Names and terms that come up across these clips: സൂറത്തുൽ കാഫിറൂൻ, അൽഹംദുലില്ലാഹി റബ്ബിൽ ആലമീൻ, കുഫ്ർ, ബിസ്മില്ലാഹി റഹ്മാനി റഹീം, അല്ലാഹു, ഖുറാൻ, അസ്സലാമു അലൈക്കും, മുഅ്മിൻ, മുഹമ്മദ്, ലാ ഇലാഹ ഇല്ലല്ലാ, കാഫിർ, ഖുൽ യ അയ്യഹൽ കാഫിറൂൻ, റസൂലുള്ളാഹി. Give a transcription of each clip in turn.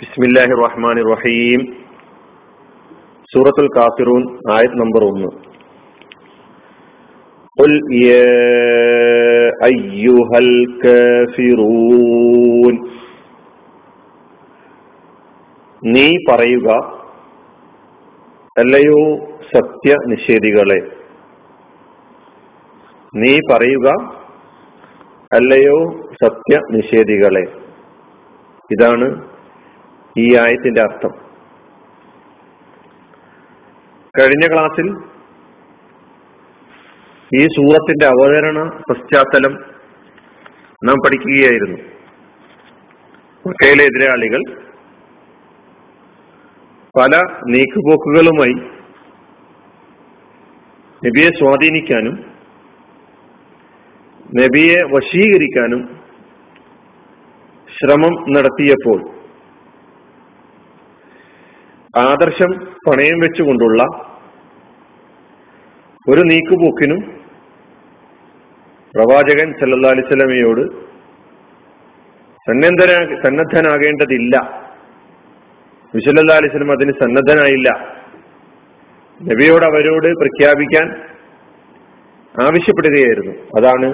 ബിസ്മില്ലാഹി റഹ്മാനി റഹീം. സൂറത്തുൽ കാഫിറൂൻ ആയത് നമ്പർ 1. ഖുൽ യ അയ്യഹൽ കാഫിറൂൻ, നീ പറയുക അല്ലയോ സത്യനിഷേധികളെ, നീ പറയുക അല്ലയോ സത്യനിഷേധികളെ. ഇതാണ് ഈ ആയത്തിന്റെ അർത്ഥം. കഴിഞ്ഞ ക്ലാസ്സിൽ ഈ സൂറത്തിന്റെ അവതരണ പശ്ചാത്തലം നാം പഠിക്കുകയായിരുന്നു. മക്കയിലെ എതിരാളികൾ പല നീക്കുപോക്കുകളുമായി നബിയെ സ്വാധീനിക്കാനും നബിയെ വശീകരിക്കാനും ശ്രമം നടത്തിയപ്പോൾ ആദർശം പണയം വെച്ചുകൊണ്ടുള്ള ഒരു നീക്കുപോക്കിനും പ്രവാചകൻ സല്ലല്ലാഹു അലൈഹി വസല്ലമയോട് സന്നദ്ധനാകേണ്ടതില്ല. നബി സല്ലല്ലാഹു അലൈഹി വസല്ലം അതിന് സന്നദ്ധനായില്ല. നബിയോട് അവരോട് പ്രഖ്യാപിക്കാൻ ആവശ്യപ്പെടുകയായിരുന്നു. അതാണ്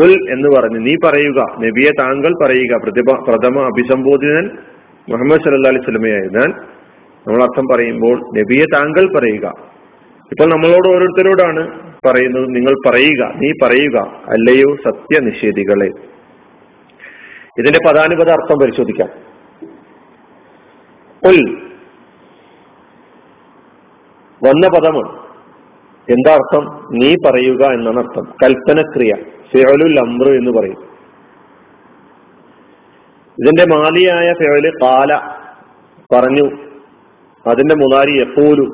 ഖുൽ എന്ന് പറഞ്ഞ് നീ പറയുക, നബിയെ താങ്കൾ പറയുക. പ്രഥമ അഭിസംബോധനൻ മുഹമ്മദ് സല്ലല്ലാഹു അലൈഹി വസല്ലമയായതിനാൽ നമ്മൾ അർത്ഥം പറയുമ്പോൾ നബിയെ താങ്കൾ പറയുക. ഇപ്പോൾ നമ്മളോട് ഓരോരുത്തരോടാണ് പറയുന്നത്, നിങ്ങൾ പറയുക, നീ പറയുക അല്ലയോ സത്യനിഷേധികളെ. ഇതിന്റെ പദാനുപദ അർത്ഥം പരിശോധിക്കാം. ഖുൽ വന്ന പദമാണ്, എന്താ അർത്ഥം? നീ പറയുക എന്നാണ് അർത്ഥം. കൽപ്പനക്രിയ ഫിഅലുൽ അംറു എന്ന് പറയും. ഇതിന്റെ മാലിയായ ഫിഅല് ഖാല, പറഞ്ഞു. അതിന്റെ മുദാരി യഖൂലു,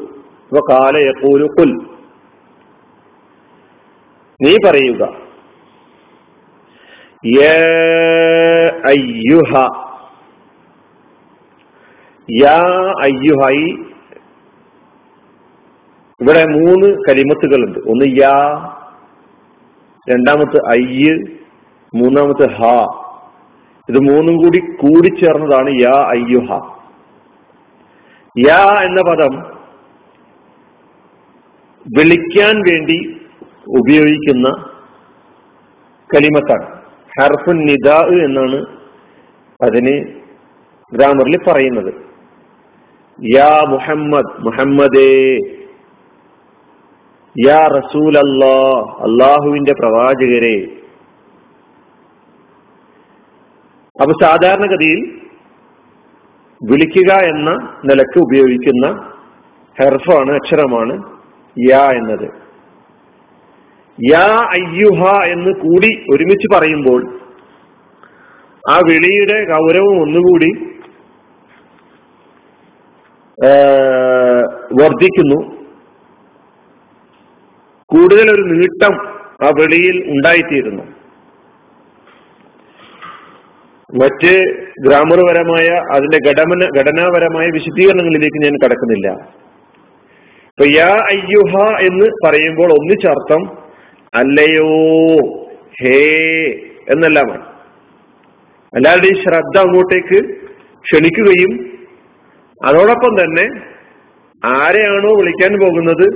അപ്പോൾ ഖാല യഖൂലു ഖുൽ, നീ പറയുക. യാ അയ്യുഹ, യാ അയ്യുഹൈ, ഇവിടെ 3 കലിമത്തുകളുണ്ട്. ഒന്ന് യാ, രണ്ടാമത്തെ അയ്യ്, മൂന്നാമത്തെ ഹ. ഇത് 3 കൂടിച്ചേർന്നതാണ് യാ അയ്യുഹ. യാ എന്ന പദം വിളിക്കാൻ വേണ്ടി ഉപയോഗിക്കുന്ന കലിമത്താണ്. ഹർഫു നിദാ എന്നാണ് അതിന് ഗ്രാമറിൽ പറയുന്നത്. യാ മുഹമ്മദ്, മുഹമ്മദേ. യാ റസൂലുള്ളാഹി, അല്ലാഹുവിന്റെ പ്രവാചകരെ. അപ്പൊ സാധാരണഗതിയിൽ വിളിക്കുക എന്ന നിലക്ക് ഉപയോഗിക്കുന്ന ഹർഫാണ്, അക്ഷരമാണ് യാ എന്നത്. യാ അയ്യുഹ എന്ന് കൂടി ഒരുമിച്ച് പറയുമ്പോൾ ആ വിളിയുടെ ഗൗരവം ഒന്നുകൂടി വർദ്ധിക്കുന്നു. കൂടുതൽ ഒരു നീട്ടം ആ വിളിയിൽ ഉണ്ടായിത്തീരുന്നു. മറ്റ് ഗ്രാമർപരമായ അതിന്റെ ഘടനാപരമായ വിശദീകരണങ്ങളിലേക്ക് ഞാൻ കടക്കുന്നില്ല. ഇപ്പൊ യാ അയ്യുഹ എന്ന് പറയുമ്പോൾ ഒന്നിച്ചർത്ഥം അല്ലയോ, ഹേ എന്നെല്ലാമാണ്. എല്ലാവരുടെയും ശ്രദ്ധ അങ്ങോട്ടേക്ക് ക്ഷണിക്കുകയും അതോടൊപ്പം തന്നെ ആരെയാണോ വിളിക്കാൻ പോകുന്നത്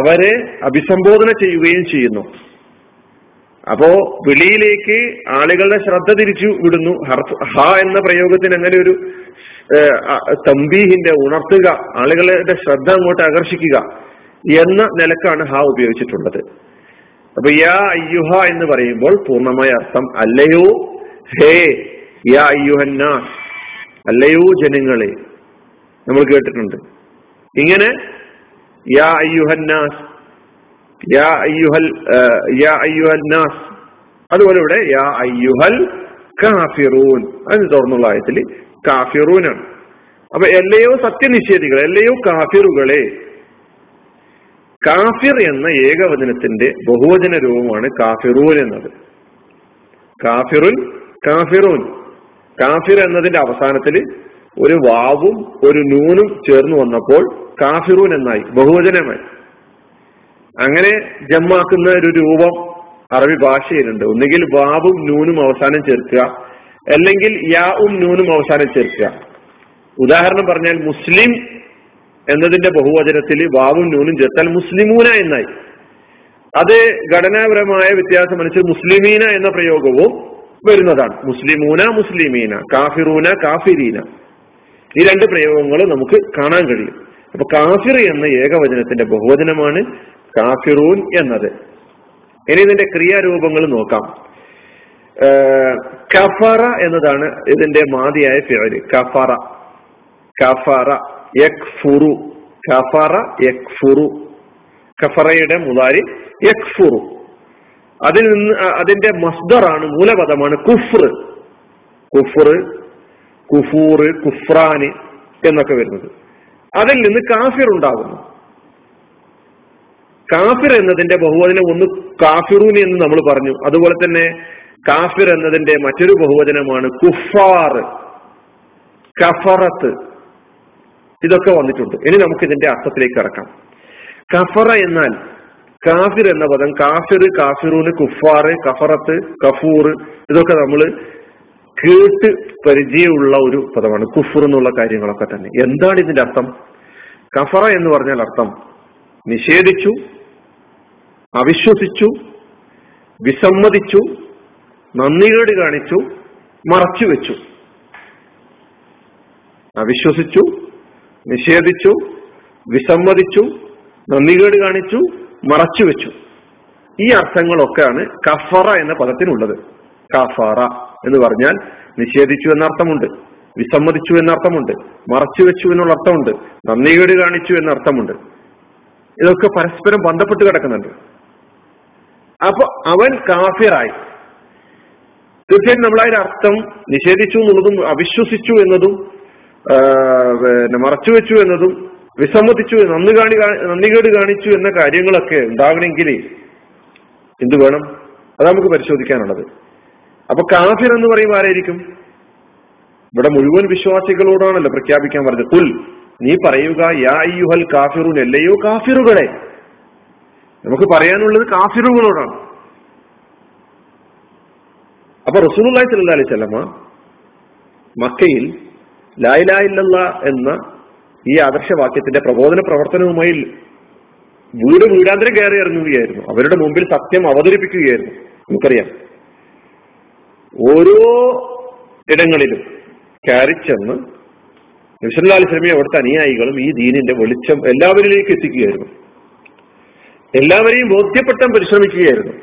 അവരെ അഭിസംബോധന ചെയ്യുകയും ചെയ്യുന്നു. അപ്പോ വിളിയിലേക്ക് ആളുകളുടെ ശ്രദ്ധ തിരിച്ചു വിടുന്നു. ഹ എന്ന പ്രയോഗത്തിന് അങ്ങനെ ഒരു തമ്പീഹിന്റെ, ഉണർത്തുക, ആളുകളുടെ ശ്രദ്ധ അങ്ങോട്ട് ആകർഷിക്കുക എന്ന നിലക്കാണ് ഹ ഉപയോഗിച്ചിട്ടുള്ളത്. അപ്പൊ യാ അയ്യുഹ എന്ന് പറയുമ്പോൾ പൂർണ്ണമായ അർത്ഥം അല്ലയോ, ഹേ. യാ അയ്യുഹന്നാസ്, അല്ലയോ ജനങ്ങളെ, നമ്മൾ കേട്ടിട്ടുണ്ട്. ഇങ്ങനെ യാ അയ്യുഹന്നാസ്, യാ അയ്യുഹന്നാസ്, അതുപോലെ ഇവിടെ യാ അയ്യുഹൽ കാഫിറൂൻ, അത് തുറന്നുള്ള ആയത്തിൽ കാഫിറൂനാണ്. അപ്പൊ എല്ലയോ സത്യനിഷേധികളെ, എല്ലയോ കാഫിറുകളെ. കാഫിർ എന്ന ഏകവചനത്തിന്റെ ബഹുവചന രൂപമാണ് കാഫിറൂൻ എന്നത്. കാഫിറുൻ, കാഫിറൂൻ. കാഫിർ എന്നതിന്റെ അവസാനത്തിൽ ഒരു വാവും ഒരു നൂനും ചേർന്ന് വന്നപ്പോൾ കാഫിറൂൻ എന്നായി, ബഹുവചനമായി. അങ്ങനെ ജമ്മാക്കുന്ന ഒരു രൂപം അറബി ഭാഷയിലുണ്ട്. ഒന്നുകിൽ വാവും നൂനും അവസാനം ചേർക്കുക, അല്ലെങ്കിൽ യാവും നൂനും അവസാനം ചേർക്കുക. ഉദാഹരണം പറഞ്ഞാൽ മുസ്ലിം എന്നതിന്റെ ബഹുവചനത്തിൽ വാവും നൂനും ചേർത്താൽ മുസ്ലിമൂന എന്നായി. അത് ഘടനാപരമായ വ്യത്യാസം അനുസരിച്ച് മുസ്ലിമീന എന്ന പ്രയോഗവും വരുന്നതാണ്. മുസ്ലിമൂന മുസ്ലിമീന, കാഫിറൂന കാഫിരീന, ഈ രണ്ട് പ്രയോഗങ്ങൾ നമുക്ക് കാണാൻ കഴിയും. അപ്പൊ കാഫിർ എന്ന ഏകവചനത്തിന്റെ ബഹുവചനമാണ് കാഫിറൂൻ എന്നത്. ഇനി ഇതിന്റെ ക്രിയാരൂപങ്ങൾ നോക്കാം. കഫറ എന്നതാണ് ഇതിന്റെ മാദിയായ ഫിഅല്. കഫറ കഫറ യക്ഫുറു, കഫറ യക്ഫുറു, കഫറയുടെ മുദാരി യക്ഫുറു. അതിൽ നിന്ന് അതിന്റെ മസ്ദറാണ്, മൂലപദമാണ് കുഫ്ർ, കുഫ്ർ, കുഫൂർ, കുഫ്രാന് എന്നൊക്കെ വരുന്നത്. അതിൽ നിന്ന് കാഫിർ ഉണ്ടാകുന്നു. കാഫിർ എന്നതിന്റെ ബഹുവചനം ഒന്ന് കാഫിറൂൻ എന്ന് നമ്മൾ പറഞ്ഞു. അതുപോലെ തന്നെ കാഫിർ എന്നതിന്റെ മറ്റൊരു ബഹുവചനമാണ് കുഫാർ, കഫറത്ത്. ഇതൊക്കെ വന്നിട്ടുണ്ട്. ഇനി നമുക്ക് ഇതിന്റെ അർത്ഥത്തിലേക്ക് കടക്കാം. കഫറ എന്നാൽ കാഫിർ എന്ന പദം, കാഫിർ, കാഫിറൂന്, കുഫാർ, കഫറത്ത്, കഫൂർ, ഇതൊക്കെ നമ്മൾ കേട്ട് പരിചയമുള്ള ഒരു പദമാണ്. കുഫർ എന്നുള്ള കാര്യങ്ങളൊക്കെ തന്നെ. എന്താണ് ഇതിന്റെ അർത്ഥം? കഫറ എന്ന് പറഞ്ഞാൽ അർത്ഥം നിഷേധിച്ചു, അവിശ്വസിച്ചു, വിസമ്മതിച്ചു, നന്ദികേട് കാണിച്ചു, മറച്ചുവെച്ചു. അവിശ്വസിച്ചു, നിഷേധിച്ചു, വിസമ്മതിച്ചു, നന്ദികേട് കാണിച്ചു, മറച്ചുവെച്ചു. ഈ അർത്ഥങ്ങളൊക്കെയാണ് കഫറ എന്ന പദത്തിനുള്ളത്. കഫറ എന്ന് പറഞ്ഞാൽ നിഷേധിച്ചു എന്നർത്ഥമുണ്ട്, വിസമ്മതിച്ചു എന്നർത്ഥമുണ്ട്, മറച്ചുവെച്ചു എന്നുള്ള അർത്ഥമുണ്ട്, നന്ദികേട് കാണിച്ചു എന്നർത്ഥമുണ്ട്. ഇതൊക്കെ പരസ്പരം ബന്ധപ്പെട്ട് കിടക്കുന്നുണ്ട്. അപ്പൊ അവൻ കാഫിറായി. തീർച്ചയായും നമ്മളതിന്റെ അർത്ഥം നിഷേധിച്ചു എന്നുള്ളതും അവിശ്വസിച്ചു എന്നതും മറച്ചുവെച്ചു എന്നതും വിസമ്മതിച്ചു, നന്ദികേട് കാണിച്ചു എന്ന കാര്യങ്ങളൊക്കെ ഉണ്ടാവണമെങ്കിൽ എന്ത് വേണം? അത് നമുക്ക് പരിശോധിക്കാനുള്ളത്. അപ്പൊ കാഫിർ എന്ന് പറയുമ്പോൾ ആരായിരിക്കും? ഇവിടെ മുഴുവൻ വിശ്വാസികളോടാണല്ലോ പ്രഖ്യാപിക്കാൻ പറഞ്ഞത്. ഖുൽ, നീ പറയുക, യാ അയ്യഹൽ കാഫിറൂൻ, എല്ലയോ കാഫിറുകളെ. നമുക്ക് പറയാനുള്ളത് കാഫിറുകളോടാണ്. അപ്പൊ റസൂലുള്ളാഹി സ്വല്ലല്ലാഹി അലൈഹി വസല്ലമ മക്കയിൽ ലാ ഇലാഹ ഇല്ലല്ലാ എന്ന ഈ ആദർശവാക്യത്തിന്റെ പ്രബോധന പ്രവർത്തനവുമായി വീട് വീടാന്തരം കയറി ഇറങ്ങുകയായിരുന്നു. അവരുടെ മുമ്പിൽ സത്യം അവതരിപ്പിക്കുകയായിരുന്നു. നമുക്കറിയാം, ഓരോ ഇടങ്ങളിലും കയറി ചെന്ന് നബിസല്ലല്ലാഹി അലൈഹി വസല്ലമയും അവിടുത്തെ അനുയായികളും ഈ ദീനിന്റെ വെളിച്ചം എല്ലാവരിലേക്ക് എത്തിക്കുകയായിരുന്നു. എല്ലാവരെയും ബോധ്യപ്പെട്ടാൻ പരിശ്രമിക്കുകയായിരുന്നു.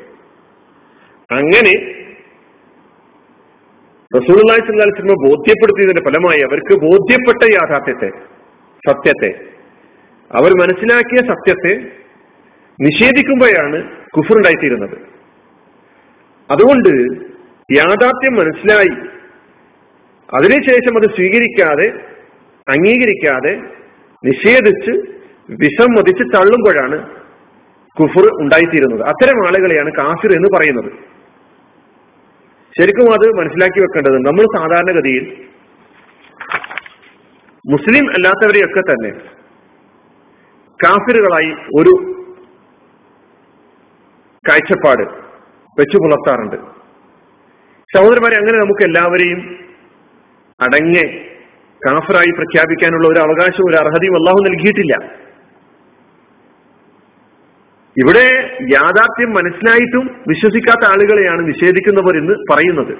അങ്ങനെ റസൂലുള്ളാഹി സ്വല്ലല്ലാഹി അലൈഹി വസല്ലം ബോധ്യപ്പെടുത്തിയതിന്റെ ഫലമായി അവർക്ക് ബോധ്യപ്പെട്ട യാഥാർത്ഥ്യത്തെ, സത്യത്തെ, അവർ മനസ്സിലാക്കിയ സത്യത്തെ നിഷേധിക്കുമ്പോഴാണ് കുഫറുണ്ടായിത്തീരുന്നത്. അതുകൊണ്ട് യാഥാർത്ഥ്യം മനസ്സിലായി അതിനുശേഷം അത് സ്വീകരിക്കാതെ, അംഗീകരിക്കാതെ, നിഷേധിച്ച്, വിസമ്മതിച്ച് തള്ളുമ്പോഴാണ് കുഫർ ഉണ്ടായിത്തീരുന്നത്. അത്തരം ആളുകളെയാണ് കാഫിർ എന്ന് പറയുന്നത്. ശരിക്കും അത് മനസ്സിലാക്കി വെക്കേണ്ടത്, നമ്മൾ സാധാരണഗതിയിൽ മുസ്ലിം അല്ലാത്തവരെയൊക്കെ തന്നെ കാഫിറുകളായി ഒരു കാഴ്ചപ്പാട് വെച്ചു പുലർത്താറുണ്ട്. സഹോദരന്മാരെ, അങ്ങനെ നമുക്ക് എല്ലാവരെയും അടങ്ങെ കാഫിറായി പ്രഖ്യാപിക്കാനുള്ള ഒരു അവകാശവും ഒരു അർഹതയും അല്ലാഹു നൽകിയിട്ടില്ല. ഇവിടെ യാഥാർത്ഥ്യം മനസ്സിലായിട്ടും വിശ്വസിക്കാത്ത ആളുകളെയാണ് നിഷേധിക്കുന്നവർ എന്ന് പറയുന്നത്.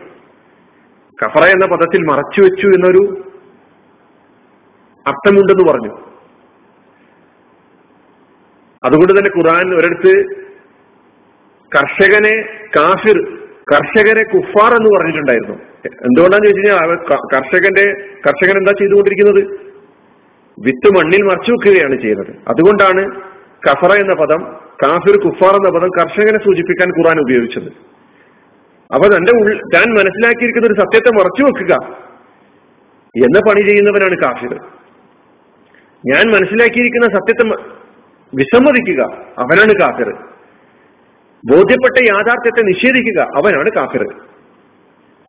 കഫറ എന്ന പദത്തിൽ മറച്ചുവെച്ചു എന്നൊരു അർത്ഥമുണ്ടെന്ന് പറഞ്ഞു. അതുകൊണ്ട് തന്നെ ഖുറാൻ ഒരിടത്ത് കർഷകനെ കാഫിർ, കർഷകനെ കുഫാർ എന്ന് പറഞ്ഞിട്ടുണ്ടായിരുന്നു. എന്തുകൊണ്ടാന്ന് ചോദിച്ചു കഴിഞ്ഞാൽ കർഷകൻ എന്താ ചെയ്തുകൊണ്ടിരിക്കുന്നത്? വിത്ത് മണ്ണിൽ മറച്ചു വെക്കുകയാണ് ചെയ്യുന്നത്. അതുകൊണ്ടാണ് കഫറ എന്ന പദം, കാഫിർ, കുഫാർ എന്ന പദം കർഷകനെ സൂചിപ്പിക്കാൻ ഖുറാൻ ഉപയോഗിച്ചത്. അപ്പൊ താൻ മനസ്സിലാക്കിയിരിക്കുന്ന ഒരു സത്യത്തെ മറച്ചു വെക്കുക എന്ന പണി ചെയ്യുന്നവനാണ് കാഫിർ. ഞാൻ മനസ്സിലാക്കിയിരിക്കുന്ന സത്യത്തെ വിസമ്മതിക്കുക, അവനാണ് കാഫിർ. ബോധ്യപ്പെട്ട യാഥാർത്ഥ്യത്തെ നിഷേധിക്കുക, അവനാണ് കാഫിർ.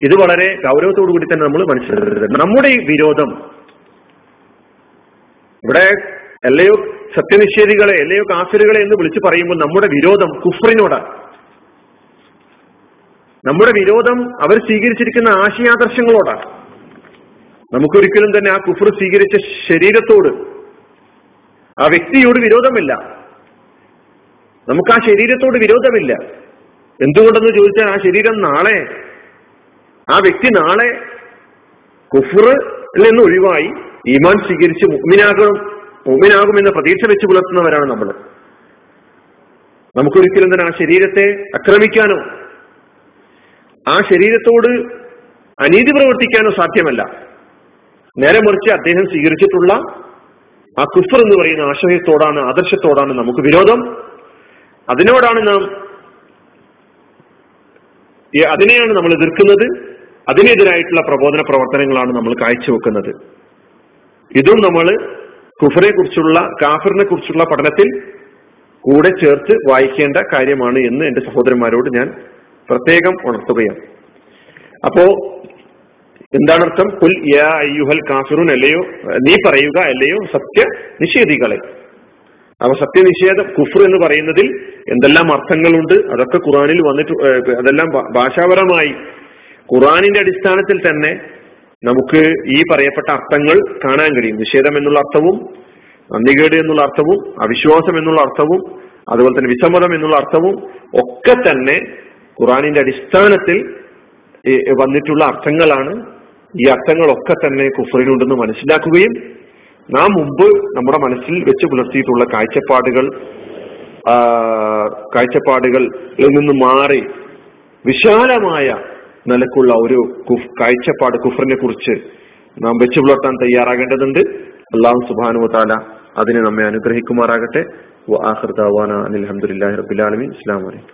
ഇത് വളരെ ഗൗരവത്തോടു കൂടി തന്നെ നമ്മൾ മനസ്സിലാക്കുന്നത്. നമ്മുടെ ഈ വിരോധം ഇവിടെ എല്ലയോ സത്യനിഷേധികളെ, എല്ലയോ കാഫിറുകളെ എന്ന് വിളിച്ചു പറയുമ്പോൾ നമ്മുടെ വിരോധം കുഫ്രിനോടാണ്. നമ്മുടെ വിരോധം അവർ സ്വീകരിച്ചിരിക്കുന്ന ആശയാദർശങ്ങളോടാണ്. നമുക്കൊരിക്കലും തന്നെ ആ കുഫ്ർ സ്വീകരിച്ച ശരീരത്തോട്, ആ വ്യക്തിയോട് വിരോധമില്ല, നമുക്ക് ആ ശരീരത്തോട് വിരോധമില്ല. എന്തുകൊണ്ടെന്ന് ചോദിച്ചാൽ ആ ശരീരം നാളെ, ആ വ്യക്തി നാളെ കുഫ്റിൽ നിന്ന് ഒഴിവായി ഈമാൻ സ്വീകരിച്ച് മുഅ്മിനാകുമെന്ന പ്രതീക്ഷ വെച്ച് പുലർത്തുന്നവരാണ് നമ്മൾ. നമുക്കൊരിക്കലും തന്നെ ആ ശരീരത്തെ ആക്രമിക്കാനോ ആ ശരീരത്തോട് അനീതി പ്രവർത്തിക്കാനോ സാധ്യമല്ല. നേരെ മറിച്ച് അദ്ദേഹം സ്വീകരിച്ചിട്ടുള്ള ആ കുഫ്ർ എന്ന് പറയുന്ന ആശയത്തോടാണ്, ആദർശത്തോടാണ് നമുക്ക് വിരോധം. അതിനോടാണ് നാം, അതിനെയാണ് നമ്മൾ എതിർക്കുന്നത്. അതിനെതിരായിട്ടുള്ള പ്രബോധന പ്രവർത്തനങ്ങളാണ് നമ്മൾ കാഴ്ചവെക്കുന്നത്. ഇതും നമ്മൾ കുഫ്റിനെ കുറിച്ചുള്ള, കാഫിറിനെ കുറിച്ചുള്ള പഠനത്തിൽ കൂടെ ചേർത്ത് വായിക്കേണ്ട കാര്യമാണ് എന്ന് എന്റെ സഹോദരന്മാരോട് ഞാൻ പ്രത്യേകം ഉണർത്തുകയാണ്. അപ്പോ എന്താണർത്ഥം? ഖുൽ യ അയ്യഹൽ കാഫിറൂൻ, അല്ലയോ നീ പറയുക, അല്ലയോ സത്യ നിഷേധികളെ. അപ്പൊ സത്യനിഷേധം, കുഫ്ർ എന്ന് പറയുന്നതിൽ എന്തെല്ലാം അർത്ഥങ്ങളുണ്ട് അതൊക്കെ ഖുറാനിൽ വന്നിട്ട്, അതെല്ലാം ഭാഷാപരമായി ഖുറാനിന്റെ അടിസ്ഥാനത്തിൽ തന്നെ നമുക്ക് ഈ പറയപ്പെട്ട അർത്ഥങ്ങൾ കാണാൻ കഴിയും. നിഷേധം എന്നുള്ള അർത്ഥവും, നന്ദികേട് എന്നുള്ള അർത്ഥവും, അവിശ്വാസം എന്നുള്ള അർത്ഥവും, അതുപോലെ തന്നെ വിസമ്മതം എന്നുള്ള അർത്ഥവും ഒക്കെ തന്നെ ഖുറാനിന്റെ അടിസ്ഥാനത്തിൽ വന്നിട്ടുള്ള അർത്ഥങ്ങളാണ്. ഈ അർത്ഥങ്ങളൊക്കെ തന്നെ കുഫ്റിലുണ്ടെന്ന് മനസ്സിലാക്കുകയും നാം മുമ്പ് നമ്മുടെ മനസ്സിൽ വെച്ച് പുലർത്തിയിട്ടുള്ള കാഴ്ചപ്പാടുകളിൽ നിന്ന് മാറി വിശാലമായ നിലക്കുള്ള ഒരു കാഴ്ചപ്പാട് കുഫ്റിനെ കുറിച്ച് നാം വെച്ചു പുലർത്താൻ തയ്യാറാകേണ്ടതുണ്ട്. അല്ലാഹു സുബ്ഹാനഹു വ തആല അതിനെ നമ്മെ അനുഗ്രഹിക്കുമാറാകട്ടെ. വ ആഖിറു ദഅ്വാനാ അൽഹംദുലില്ലാഹി റബ്ബിൽ ആലമീൻ. അസ്സലാമു അലൈക്കും.